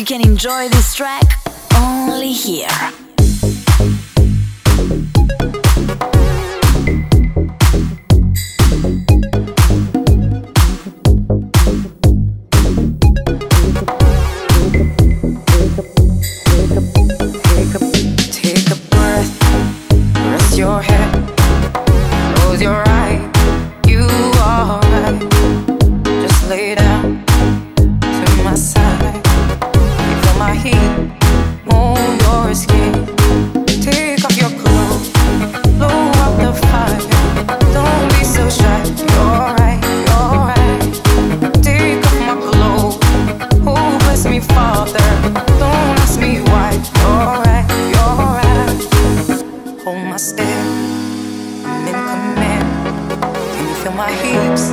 You can enjoy this track only here. Take a breath, rest your head, close your eyes, you are right. Just lay down to my side. My heat, move your skin. Take off your clothes, blow up the fire. Don't be so shy, you're right, you're right. Take off my clothes, oh bless me Father. Don't ask me why, you're right, you're right. Hold my step, I'm in command. Can you feel my hips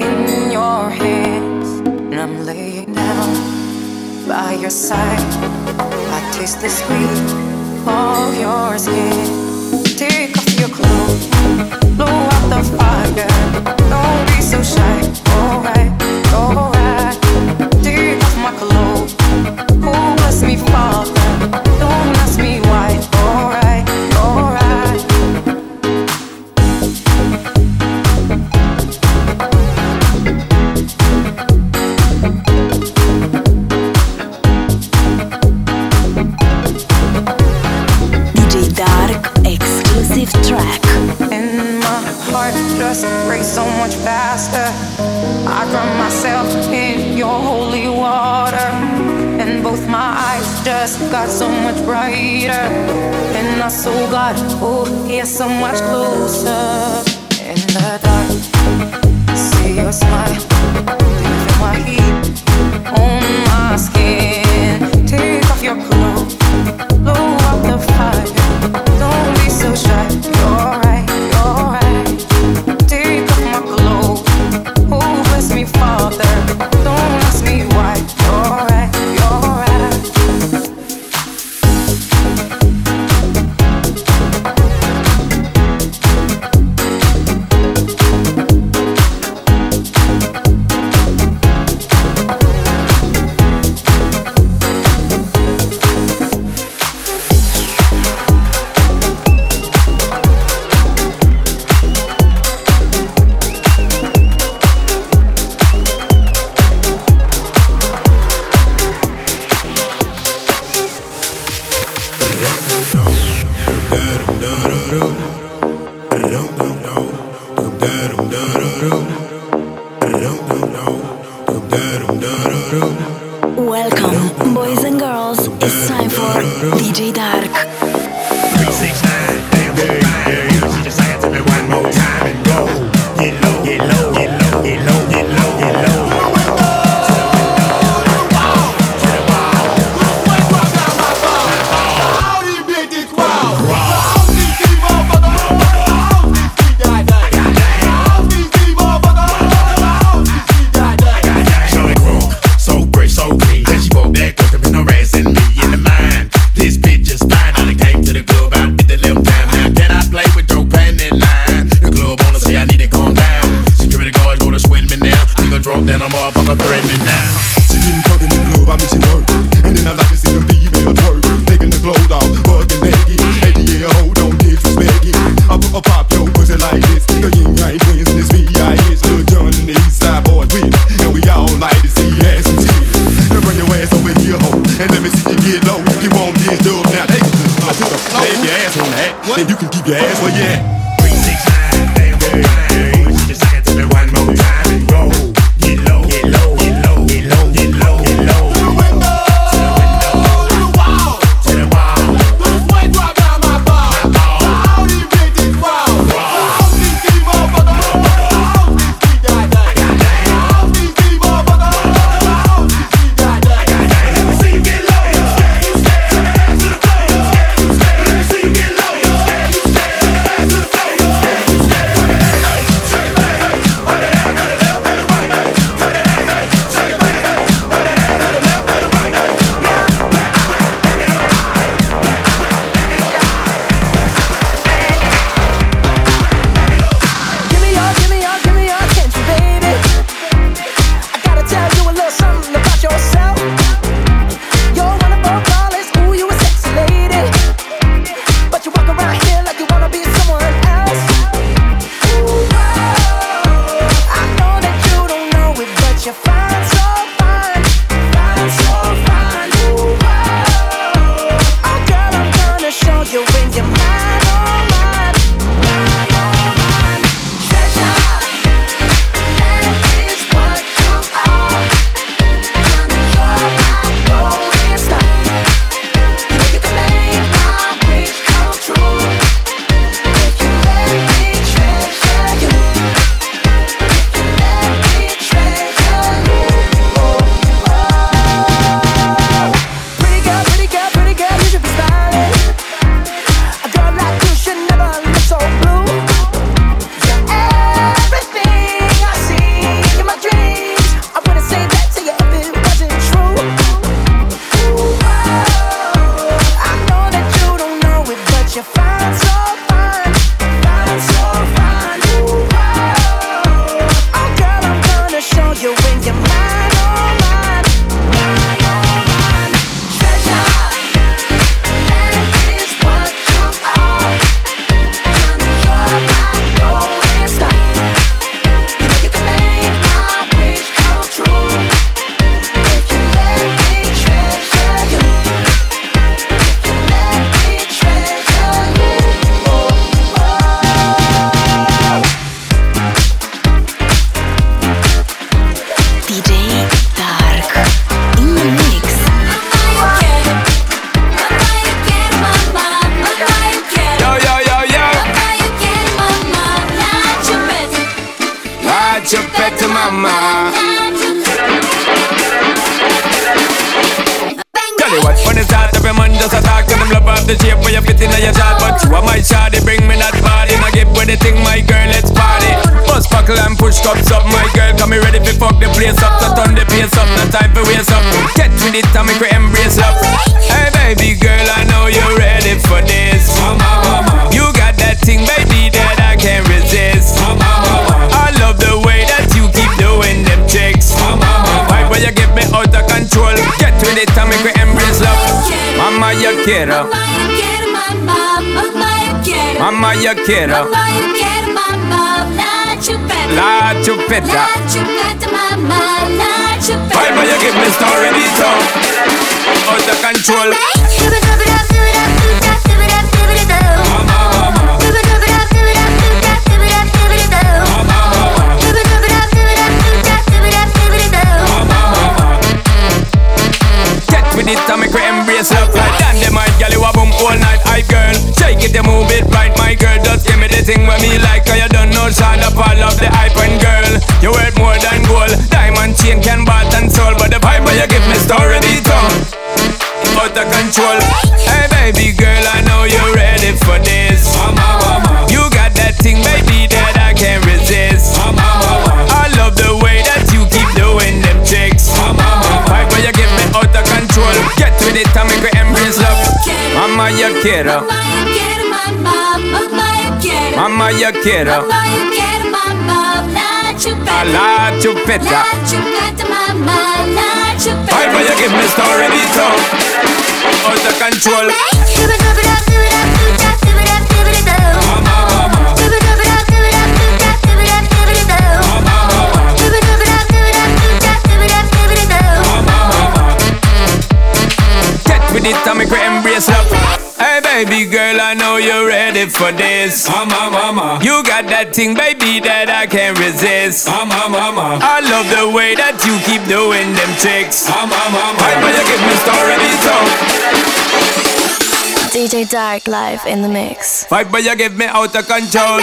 in your hands? And I'm laying down by your side, I taste the sweet of your skin. Take off your clothes, blow out the fire. Don't be so shy, alright, alright. Take off my clothes, oh bless me Father. Don't ask me why, alright, alright. So much faster, I drown myself in your holy water, and both my eyes just got so much brighter, and my soul got, oh yeah, so much closer. In the dark, I see your smile, do you feel my heat on my skin? Take off your clothes, blow up the fire. Don't be so shy, you're right, you're right. Take off my clothes, oh bless me Father. Don't ask me why, you're right, you're push cups up, my girl, come me ready to fuck the place up. So turn the pace up, no time for waste up. Get with it and make her embrace up. Hey baby girl, I know you're ready for this. You got that thing, baby, that I can't resist. I love the way that you keep doing them tricks. Why will you get me out of control? Get with it and make her embrace up. Mama, you quiero. Mama, yo quiero. La chupeta. Why will you give me story beat up? Out of control. Get with it and make her embrace love like that. Them my gal you a boom all night, I girl. Shake it, you move it right, my girl. Just give me the thing where me like, cause you don't know. Shine up all of the hype and girl, you worth more than gold. Diamond chain can bought and sold, but the vibe you give me story beat up. Out of control. Hey baby girl, I know you're ready for this. You got that thing, baby, that I can't resist. I love the way that you keep doing them tricks. Vibe you give me out of control. Get with it and make me embrace love. Mama, yo quiero. Mama, yo quiero. La chupeta. Ay, vaya que me está redito. Out of control. Get with it and make me embrace love. Hey baby girl, I know you're ready for this. Mama, mama, you got that thing, baby, that I can't resist. Mama, mama, I love the way that you keep doing them tricks. Mama, mama, why will you give me story beat up? DJ Dark live in the mix. Why will you give me out of control?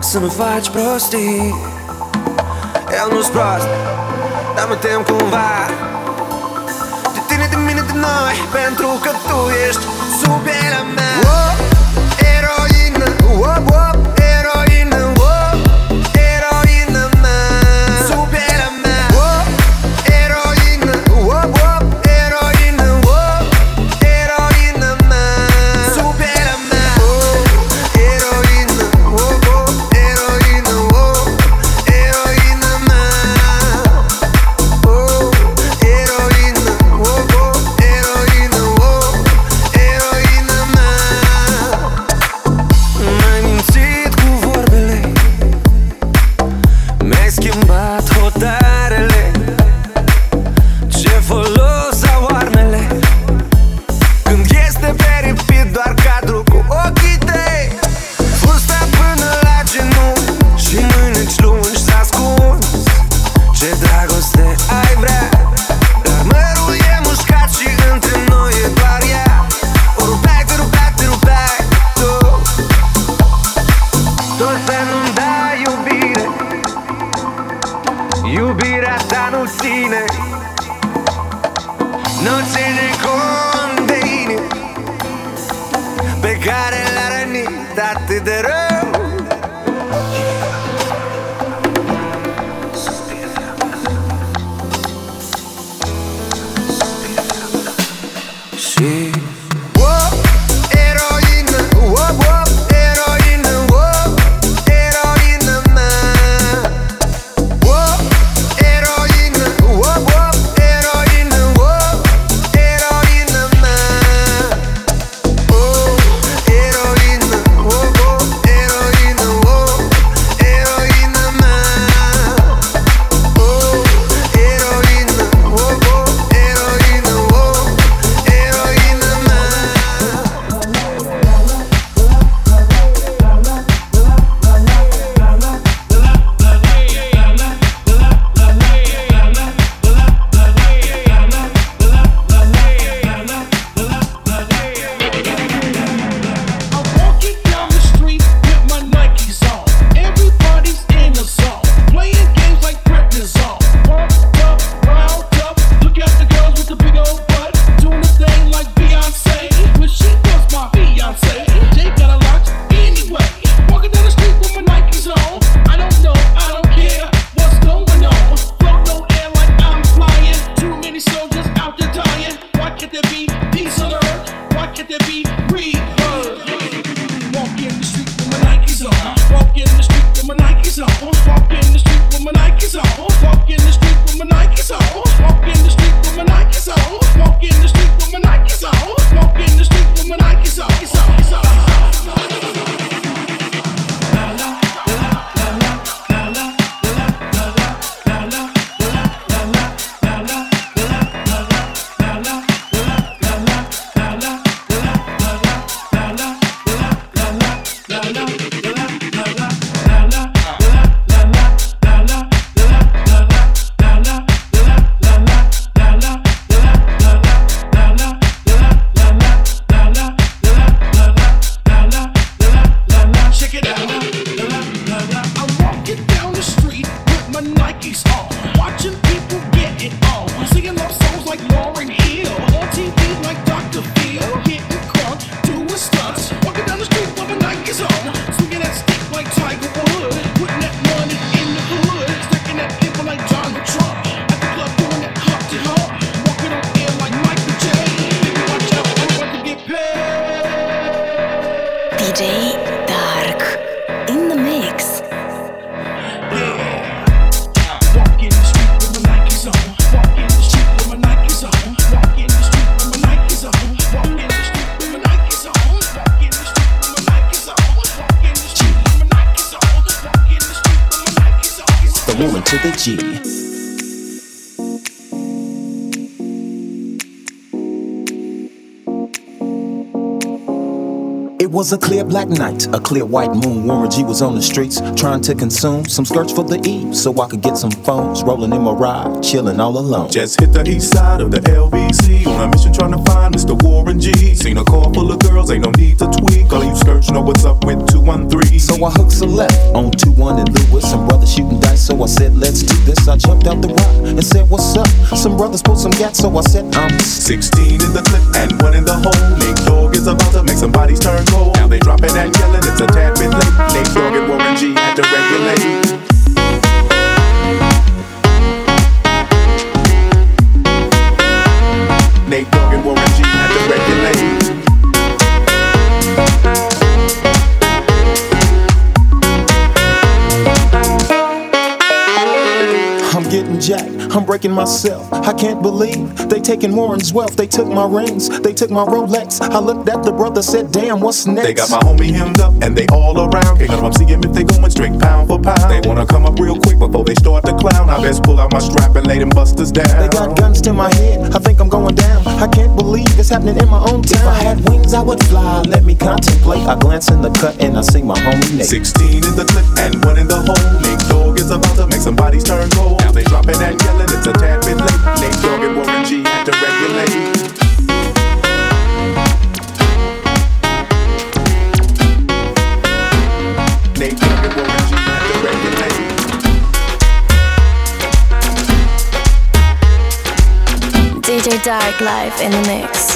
Să nu faci prostii. Eu nu-s prost, dar mă tem cumva de tine, de mine, de noi, pentru că tu ești sub pielea mea. Oh, eroină, oh, oh, eroină, oh, eroină mea, sub pielea mea. Oh, eroină, oh, oh, eroină, oh, eroină mea, sub pielea mea. Oh, eroină, oh, oh, eroină, oh, eroină mea. Oh, eroină, oh, oh, eroină, oh, eroină mea. M-ai mințit cu vorbele, mi-ai schimbat hotarele. Ce folos au armele când este peripit doar cadrul cu ochii tăi? Fusta până la genunchi și mâneci lungi s-a ascuns. Ce dragoste ai vrea, dar mărul e mușcat și între noi e doar ea. O rupeai, te rupeai, te rupeai tu, tot pe nu-mi dai iubire. Iubirea ta nu ține, nu ține cont de inimi pe care le-a rănit atât de rău. Și oh, eroină, oh, oh, eroină, oh, eroină mea. Oh, eroină, oh, oh, eroină, oh, eroină mea. Oh, eroină, oh, oh, eroină, oh, eroină mea. Oh, eroină, oh, oh, eroină, oh, eroină mea. DJ Dark in the mix. The woman to the G. It was a clear black night, a clear white moon. Warren G was on the streets, trying to consume some skirts for the E, so I could get some phones. Rolling in my ride, chilling all alone. Just hit the east side of the LBC. see. On a mission trying to find Mr. Warren G. Seen a car full of girls, ain't no need to tweak. All you skirts know what's up with 213. So I hooks a left on 21 and Lewis. Some brothers shooting dice, so I said, let's do this. I jumped out the rock and said, what's up? Some brothers pulled some gas, so I said, I'm 16 in the clip and one in the hole. Nate Dogg is about to make somebody's turn cold. Now they dropping and yelling, it's a tad bit late. Nate Dogg and Warren G had to regulate. Nate Dogg and Warren G had to regulate. I'm getting jacked, I'm breaking myself. I can't believe they taking Warren's wealth. They took my rings, they took my Rolex. I looked at the brother, said, damn, what's next? They got my homie hemmed up and they all around. Can't come see him if they going straight pound for pound. They wanna come up real quick before they start to clown. I best pull out my strap and lay them busters down. They got guns to my head, I think I'm going down. I can't believe it's happening in my own town. If I had wings, I would fly, let me contemplate. I glance in the cut and I see my homie Nate. 16 in the clip and one in the hole. Nate Dogg is about to make somebody's turn cold. Now they dropping and yelling, it's a tad bit late. Nate Dogg and Warren G had to regulate. Nate Dogg and Warren G had to regulate. DJ Dark live in the mix.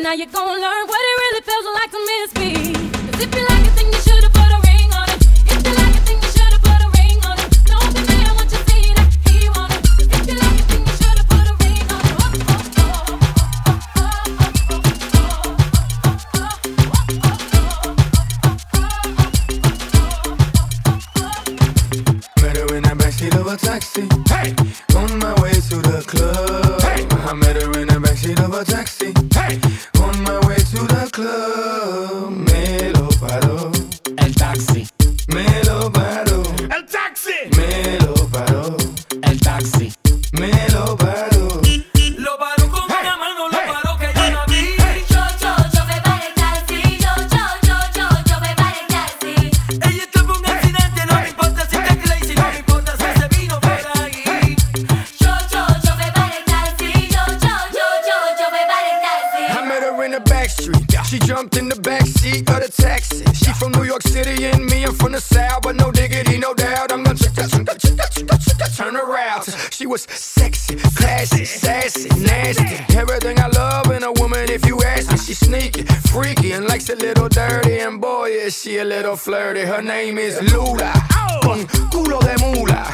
Now you're gonna learn what it really feels like to miss me. 'Cause if you like it, then you should've put a ring on it. If you like it, then you should've put a ring on it. Don't be mad once you see that he want it. If you like it, then you should've put a ring on it. Met her in the backseat of a taxi. Hey, on my way to the club. Hey, I met her in the backseat of a taxi. Hey. Club, me lo paró el taxi, me lo paró el taxi, me lo paró el taxi, me lo paró, lo paró con una mano, lo paró que yo la vi. Yo me paré el taxi, yo me paré el taxi. Ella tuvo un accidente, no me importa si está crazy, no me importa si se vino por ahí. Yo me paré el taxi, yo me paré el taxi. I met her in the back street. She jumped in the backseat of the taxi. She from New York City and me, I'm from the South. But no diggity, no doubt, I'm gonna turn around. She was sexy, classy, sassy, nasty. Everything I love in a woman, if you ask me. She's sneaky, freaky, and likes a little dirty. And boy, is she a little flirty. Her name is Lula, con culo de mula.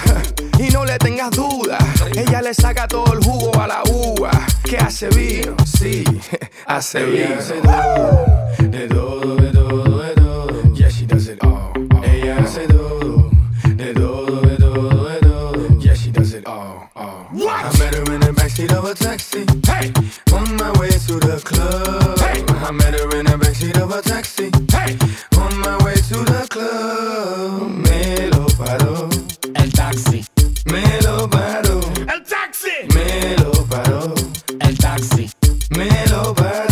Y no le tengas duda, ella le saca todo el jugo a la uva. Que hace vino, sí, hace vino. De todo, de todo, de todo. Yeah, she does it all. Ella hace todo. De todo, de todo, de todo. Yeah, she does it all. What? I met her in the backseat of a taxi. Hey, on my way to the club. Hey, I met her in the backseat of a taxi. Hey, on my way to the club. Me lo paró el taxi. Me lo paró el taxi. Me lo paró el taxi. Me lo paró.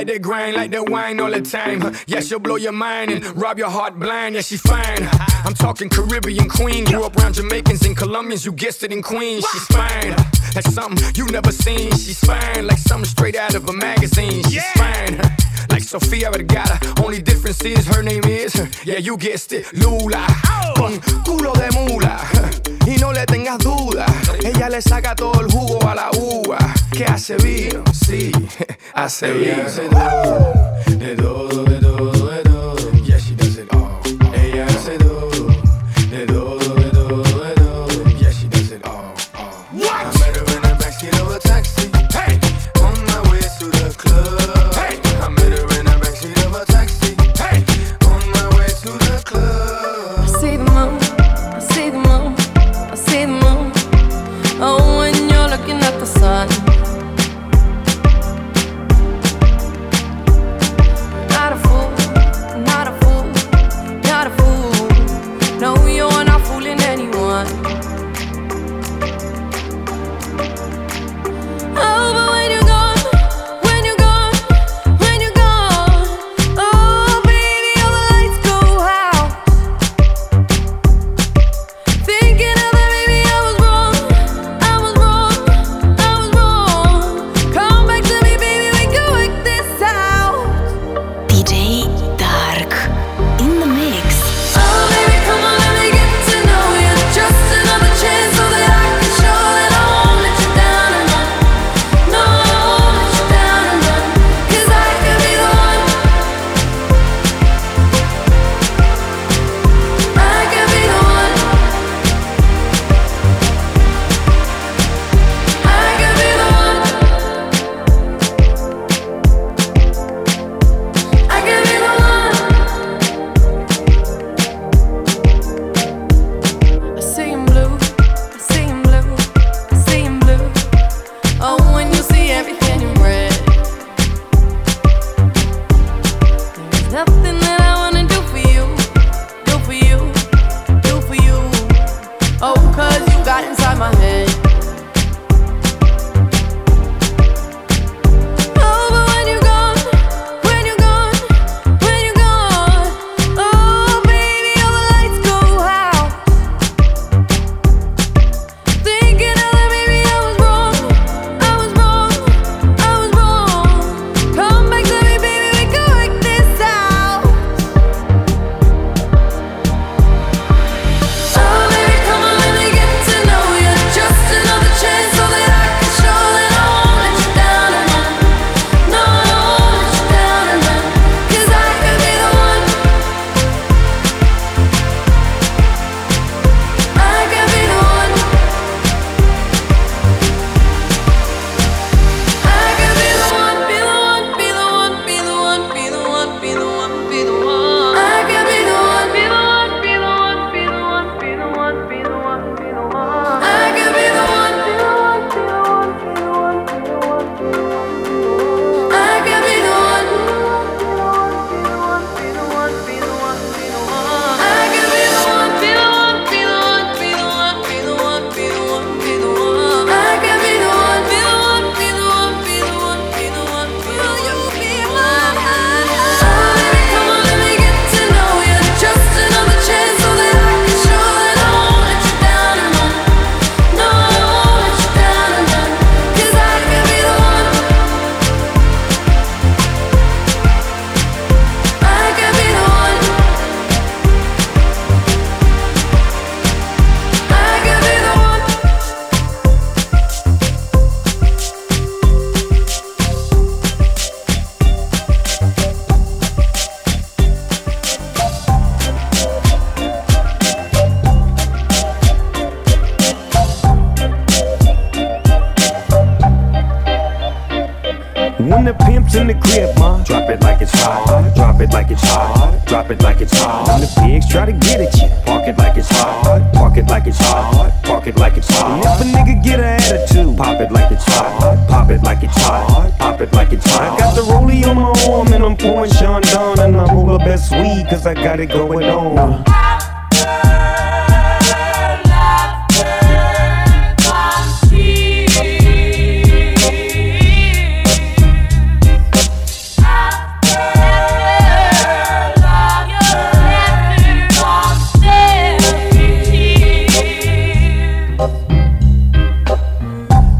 like that grind, like that wine all the time. Yeah, she'll blow your mind and rob your heart blind. Yeah, she fine. I'm talking Caribbean queen. Grew up around Jamaicans and Colombians. You guessed it, in Queens. She's fine. That's something you never seen. She's fine. Like something straight out of a magazine. She's fine. Like Sofia Vergara. Only difference is her name is, yeah, you guessed it, Lula. Con culo de mula. Y no le tengas duda. Ella le saca todo el jugo a la uva. Que hace vino, sí, hace vino. Hace de todo, de todo, de todo. Yeah, she does it all. Ella hace todo, de todo, de todo, de todo. Yeah, she does it all. What? I met her in the backseat of a taxi. Hey, on my way to the club. Hey, I met her in the backseat of a taxi. Hey, on my way to the club. I see the moon, I see the moon, I see the moon. Oh, when you're looking at the sun.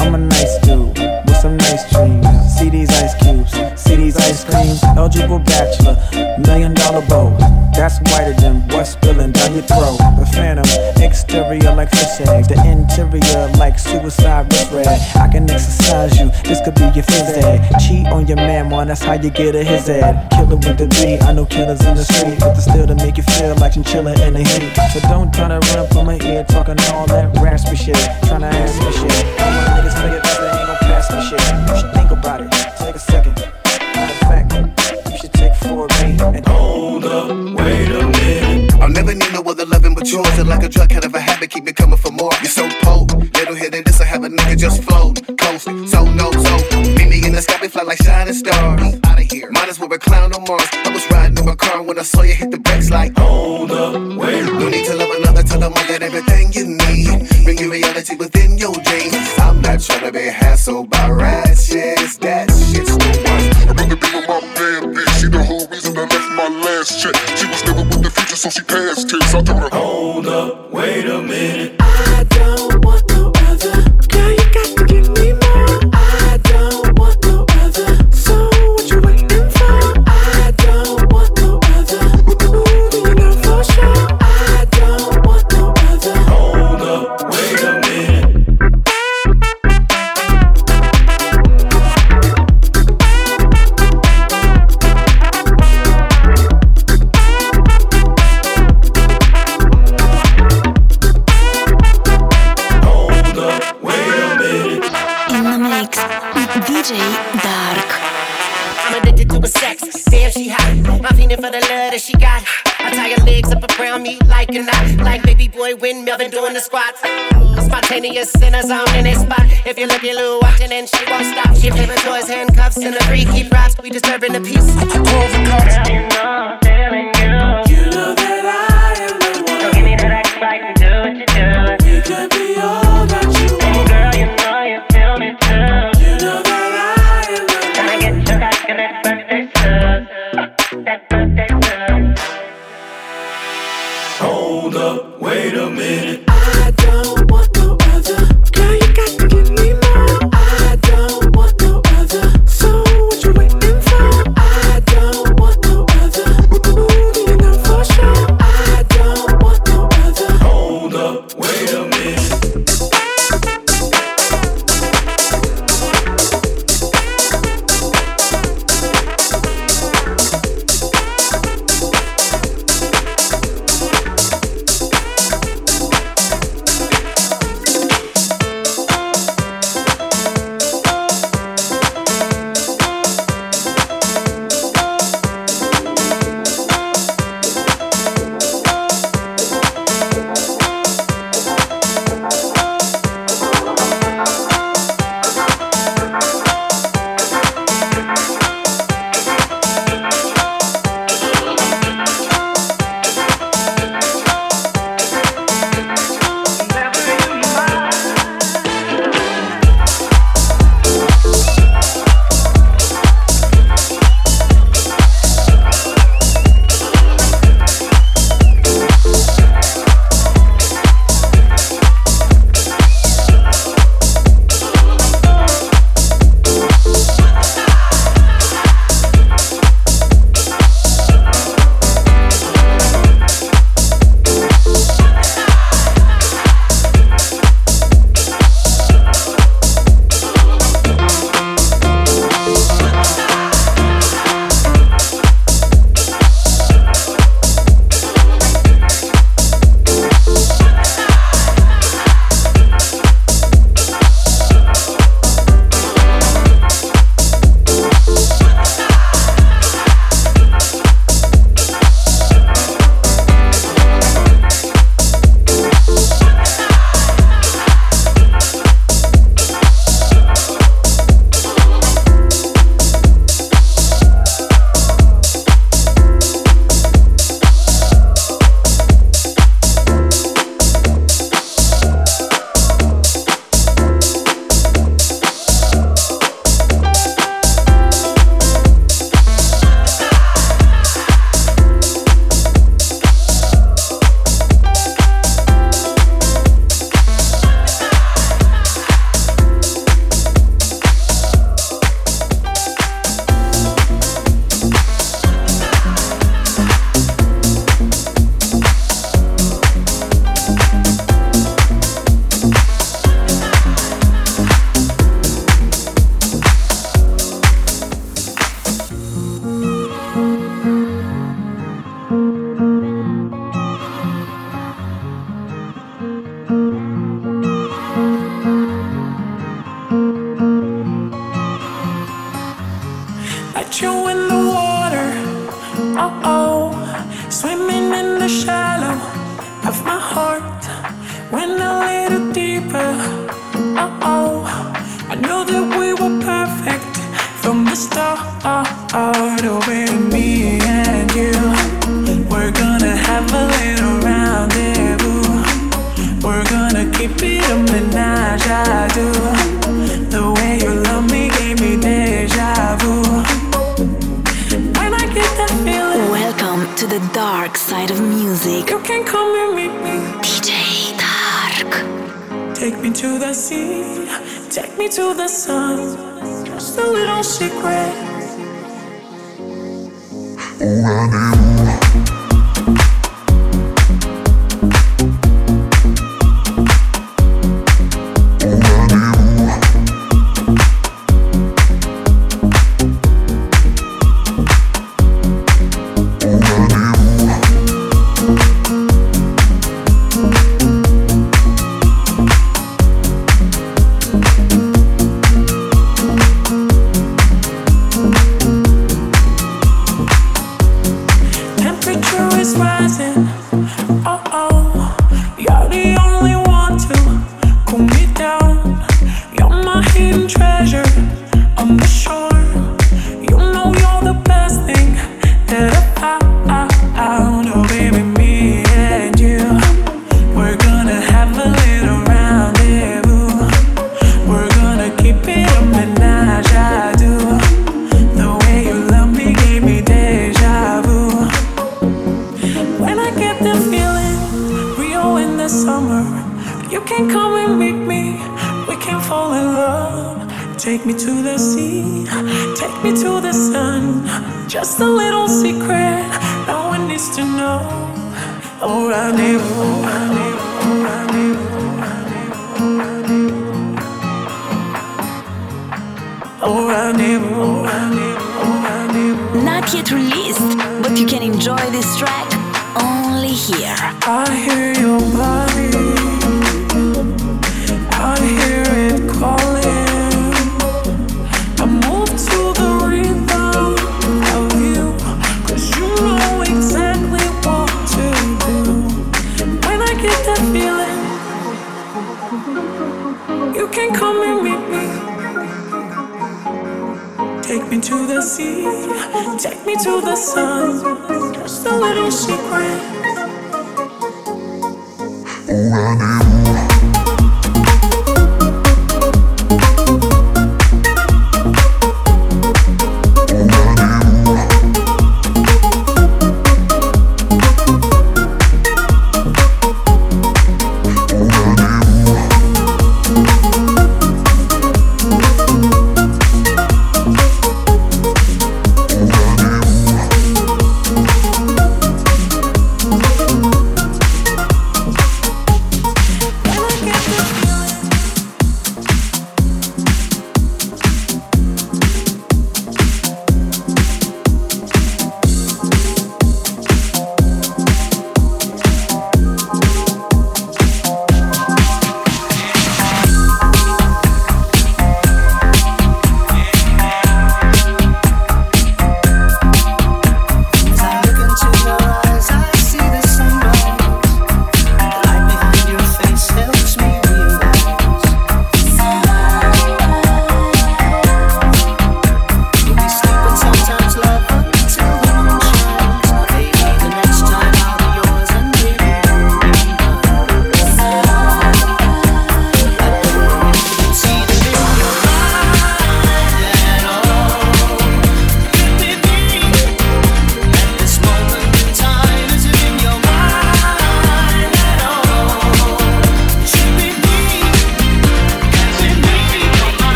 I'm a nice dude with some nice dreams. See these ice cubes, see these ice creams. Eligible bachelor, $1 million bow. That's whiter than what's spilling down your throat. The phantom, exterior like fish eggs, the interior like suicide wrist rag. I can exercise you, this could be your phys ed. Cheat on your man, man, that's how you get a his ad. Killer with the beat, I know killers in the street, but the still to make you feel like chinchilla in the heat. So don't try to run up on my ear talking all that raspy shit, trying to ask me shit. All my niggas play it, they ain't gon' pass me shit. You should think about it, take a second. Matter of fact, you should take 4 days and hold up. I'll never need no other loving but yours. It's like a drug, kind of a habit, keep me coming for more. You're so cold, little hit and this, I have a nigga just float, coast, so no, so. Meet me in the sky, we fly like shining stars. Out of here, might as well recline on Mars. I was riding in my car when I saw you hit the brakes like, hold up, wait. No need to love another, tell them I got everything you need. Bring you reality within your dreams. I'm not trying to be hassled by ratchets, that shit's the worst. I'd rather be with my damn bitch, she the whole reason I left my last check. She was never with the future, so she past tense. I told her, hold up, wait a minute. I don't want no other. Girl, you got to give me more. I don't want no other. So what you waiting for? I don't want no other. With the mood and you know for sure. I don't want no other. Hold up, wait a DJ Dark. I'm addicted to her sex, damn she hot. I'm feeling for the love that she got. I tie her legs up around me like a knot. Like baby boy when Melvin doing the squats. Spontaneous in her zone in that spot. If you look at Lou watching and she won't stop. She flipping toys, handcuffs, and the freaky props. We disturbing the peace. I pull the cards. You know, telling you. You know that I am the one. So give me that act like and do what you do. You could be all that you want. Girl, you know you feel me too. Hold up, wait a minute. I don't want no other. Girl, you got to give me more. I don't want no other. So what you waiting for? I don't want no other.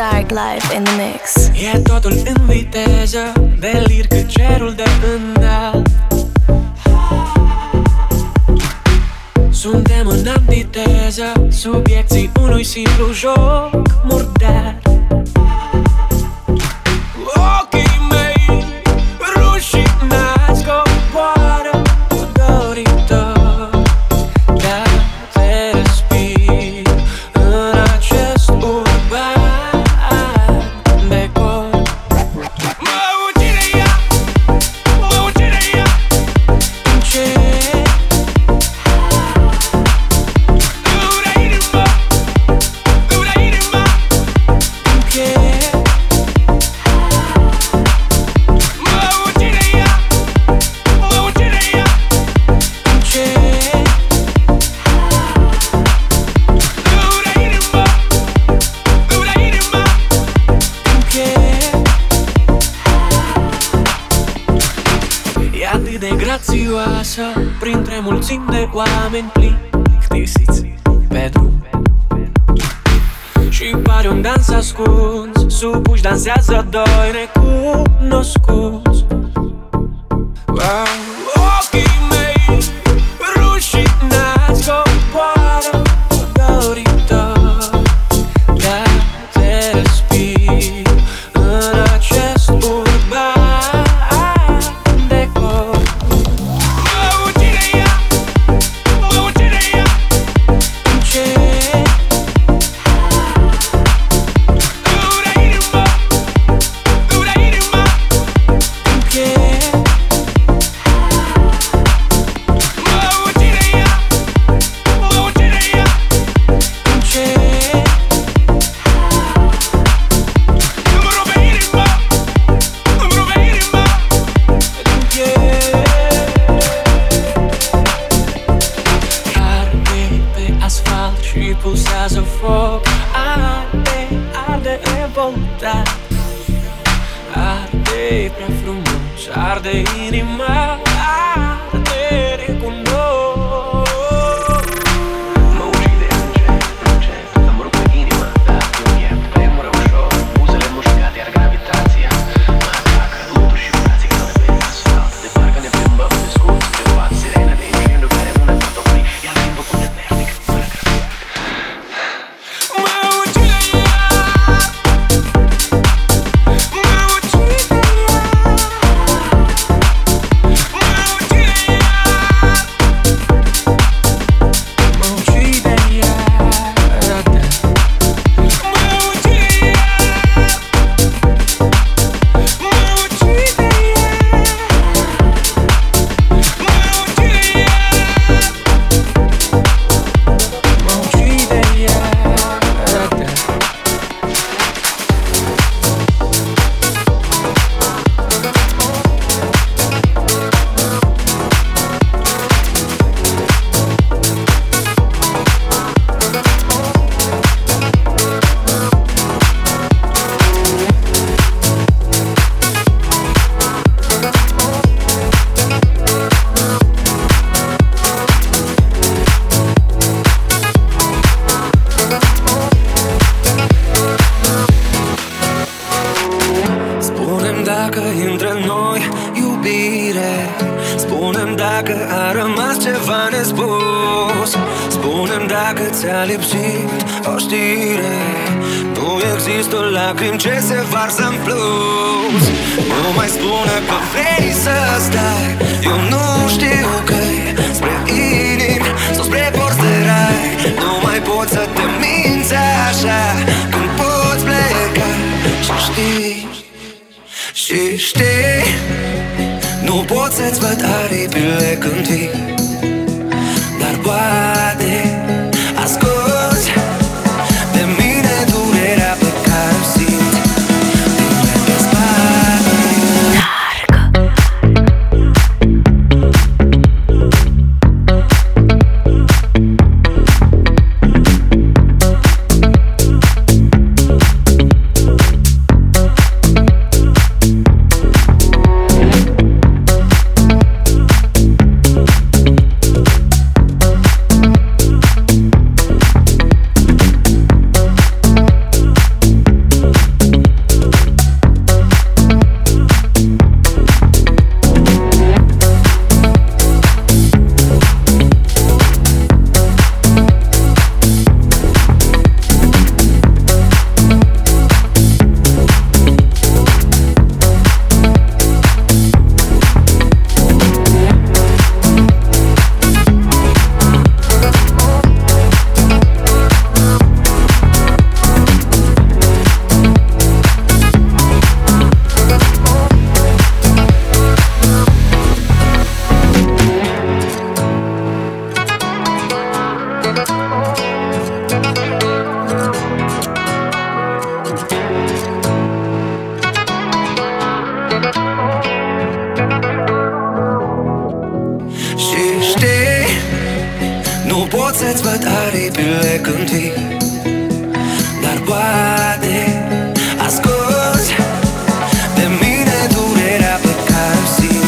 Dark Life in the Mix. E totul în vitejă, delir cât cerul de înalt. Suntem în antiteză, subiecții unui simplu joc murdar. Ochii mei rușinați coboară cu doritor, dar te respir în acest urban decor. Mă ucide ea în cer. Grațioasă, printre mulțimi de oameni plictisiți pe drum. Și pare un dans ascuns, supuși dansează doi necunoscuți. Ochii mei rușinați coboară cu doritor, dar te respir în acest urban. Arde inima, arde recunosc. Mă ucide în cer, am rupt inima, dar nu e tremură ușor. Buzele mușcate, iar gravitația mă atacă. Luturi și brații care pe asfalt, de parcă ne plimbăm de scurt, de pat. Sirena de incendiu care nu ne pot opri, iar timpul cu nemernic fără grăbit. Mă ucide să-ți văd aripile cântui, dar poate ascunzi de mine durerea pe care o simt.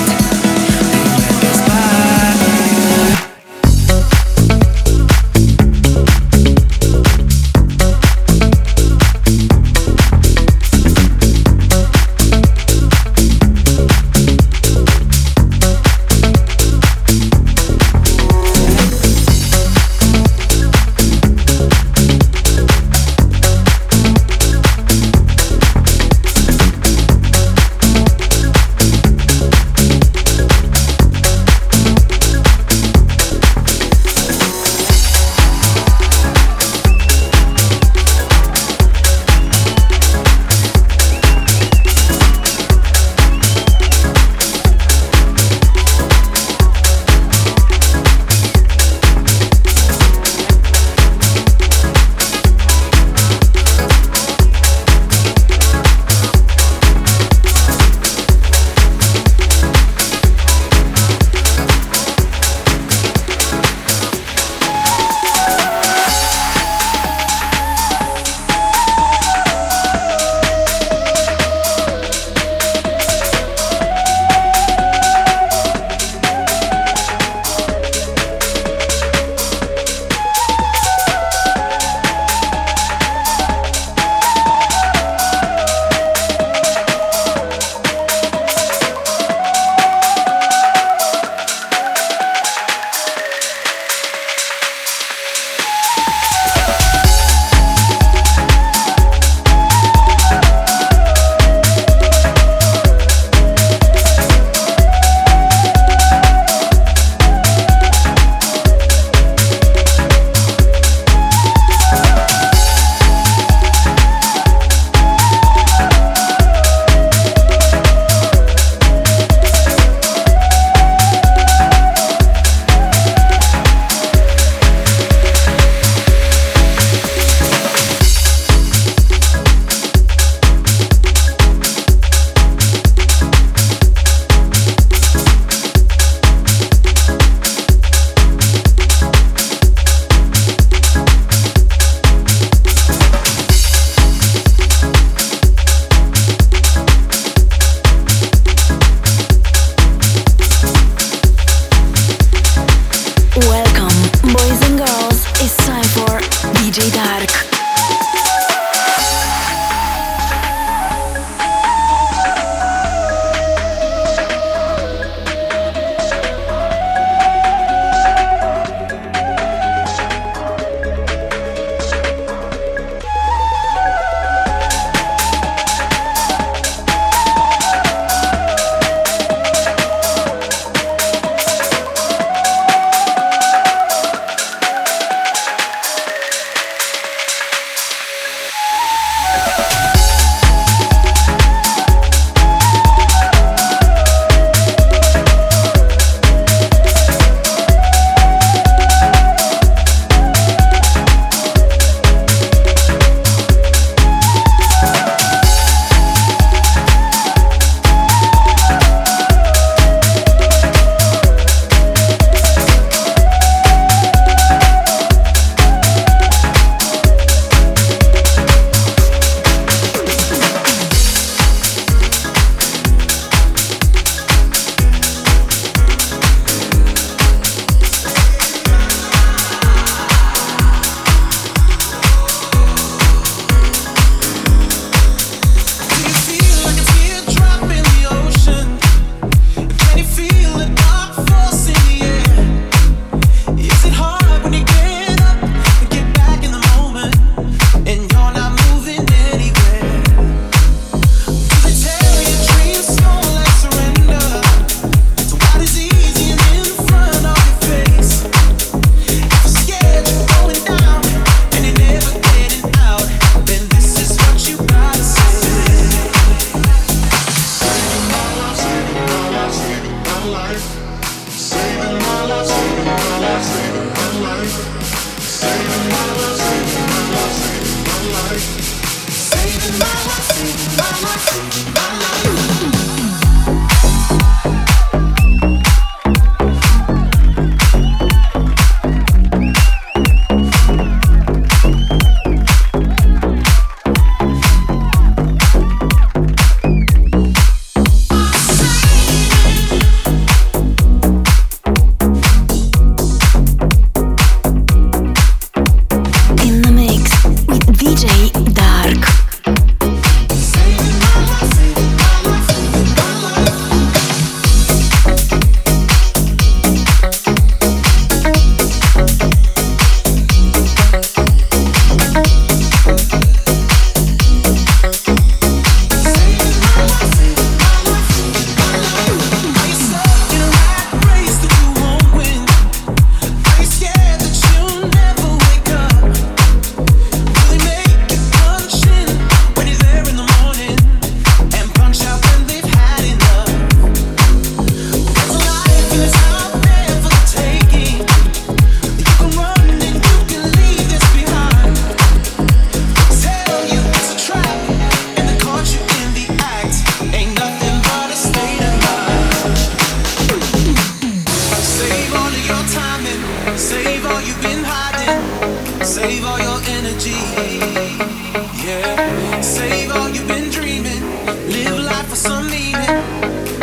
yeah. Save all you've been dreaming, live life for some meaning.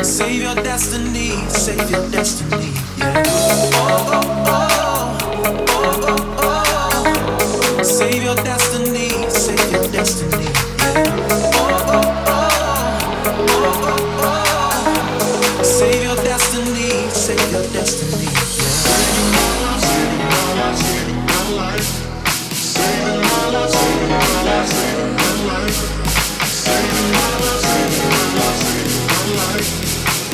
Save your destiny, yeah. Oh, oh, oh, oh, oh, oh. Save your destiny, yeah. Oh, oh, oh, oh, oh, oh. Save your destiny, yeah. Saving my life, saving my life, saving my life, saving my life, saving my life, saving my life, saving my life, saving my life, saving my life, saving my life. You're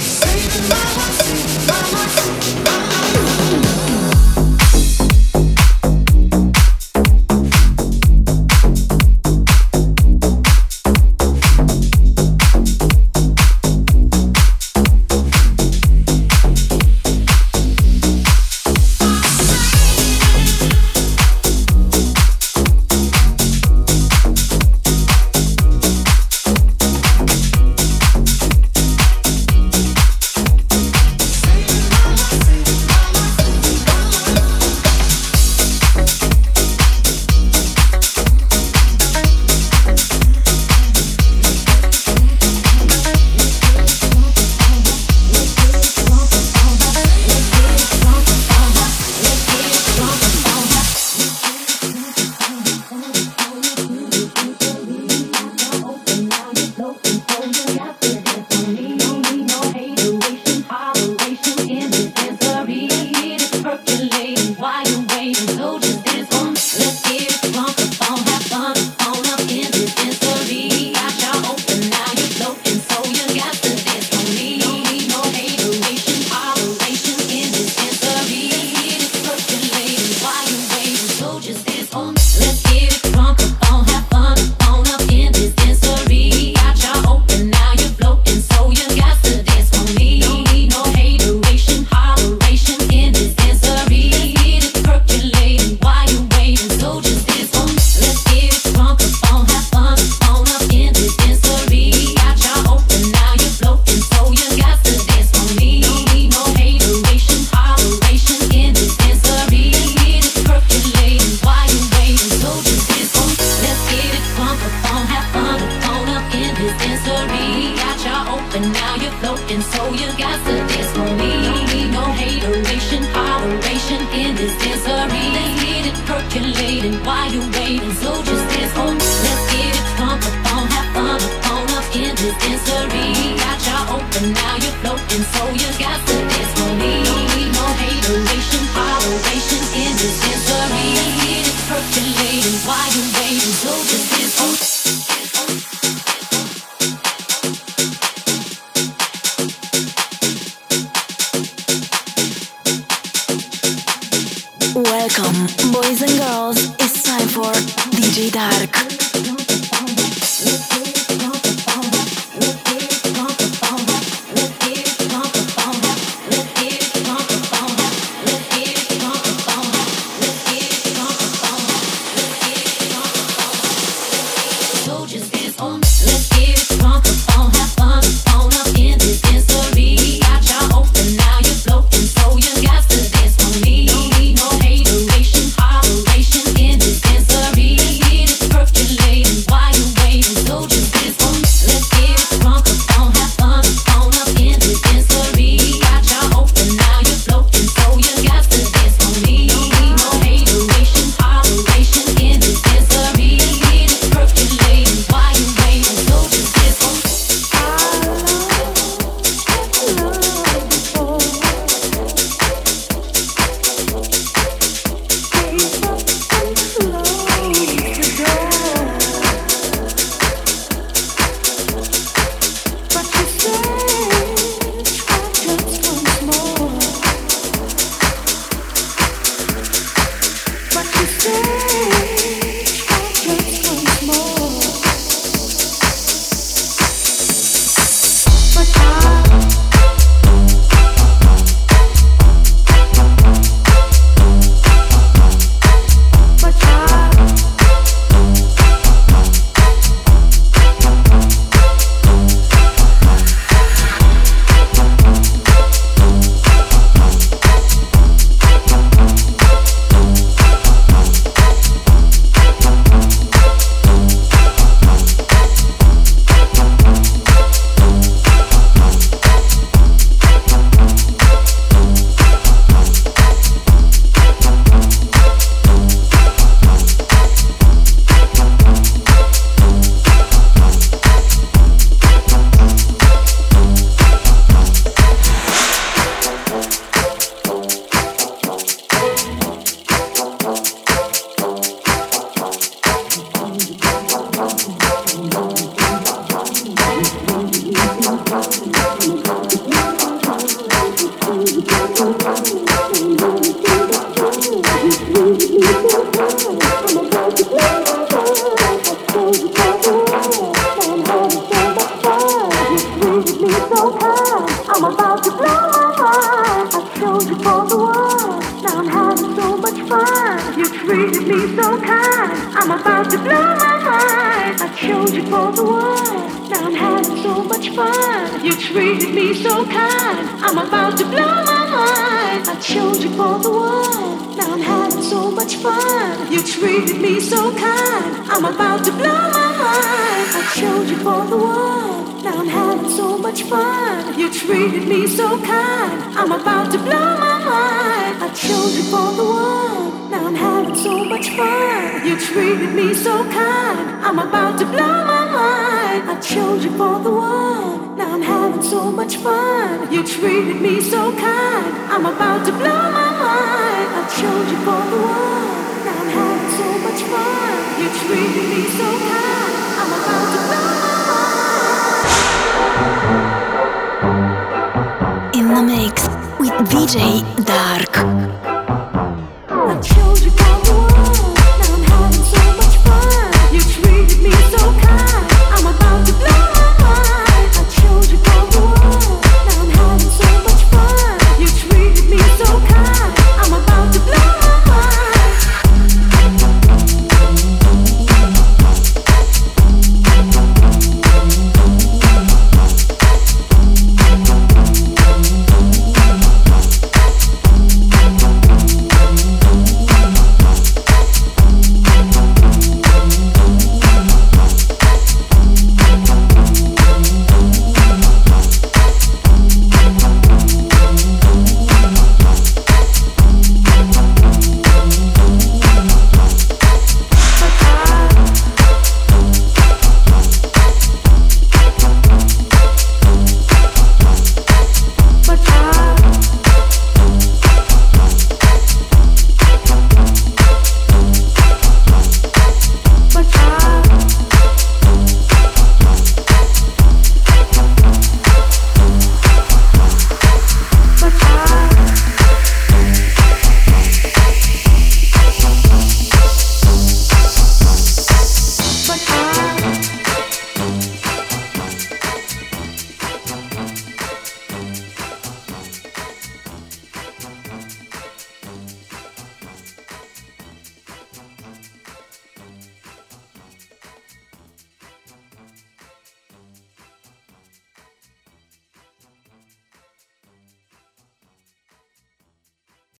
sold you for the world. Now I'm having so much fun. You treated me so kind. I'm about to blow my mind. I chose you for the world. Now I'm having so much fun. You treated me so kind. I'm about to blow my mind. I chose you for the world. Now I'm having so much fun. You treated me so kind. I'm about to blow my mind. I chose you for the world. Now I'm having so much fun. You treated me so kind. I'm about to blow my mind. I chose you for the world. Now I'm having so much fun. You treated me so kind. I'm about to blow my mind. I chose you for the world. Now I'm having so much fun. You treated me so kind. I'm about to blow my mind. I chose you for the world. Now I'm having so much fun. You treated me so kind. I'm about to blow my mind. In the mix with DJ Dark.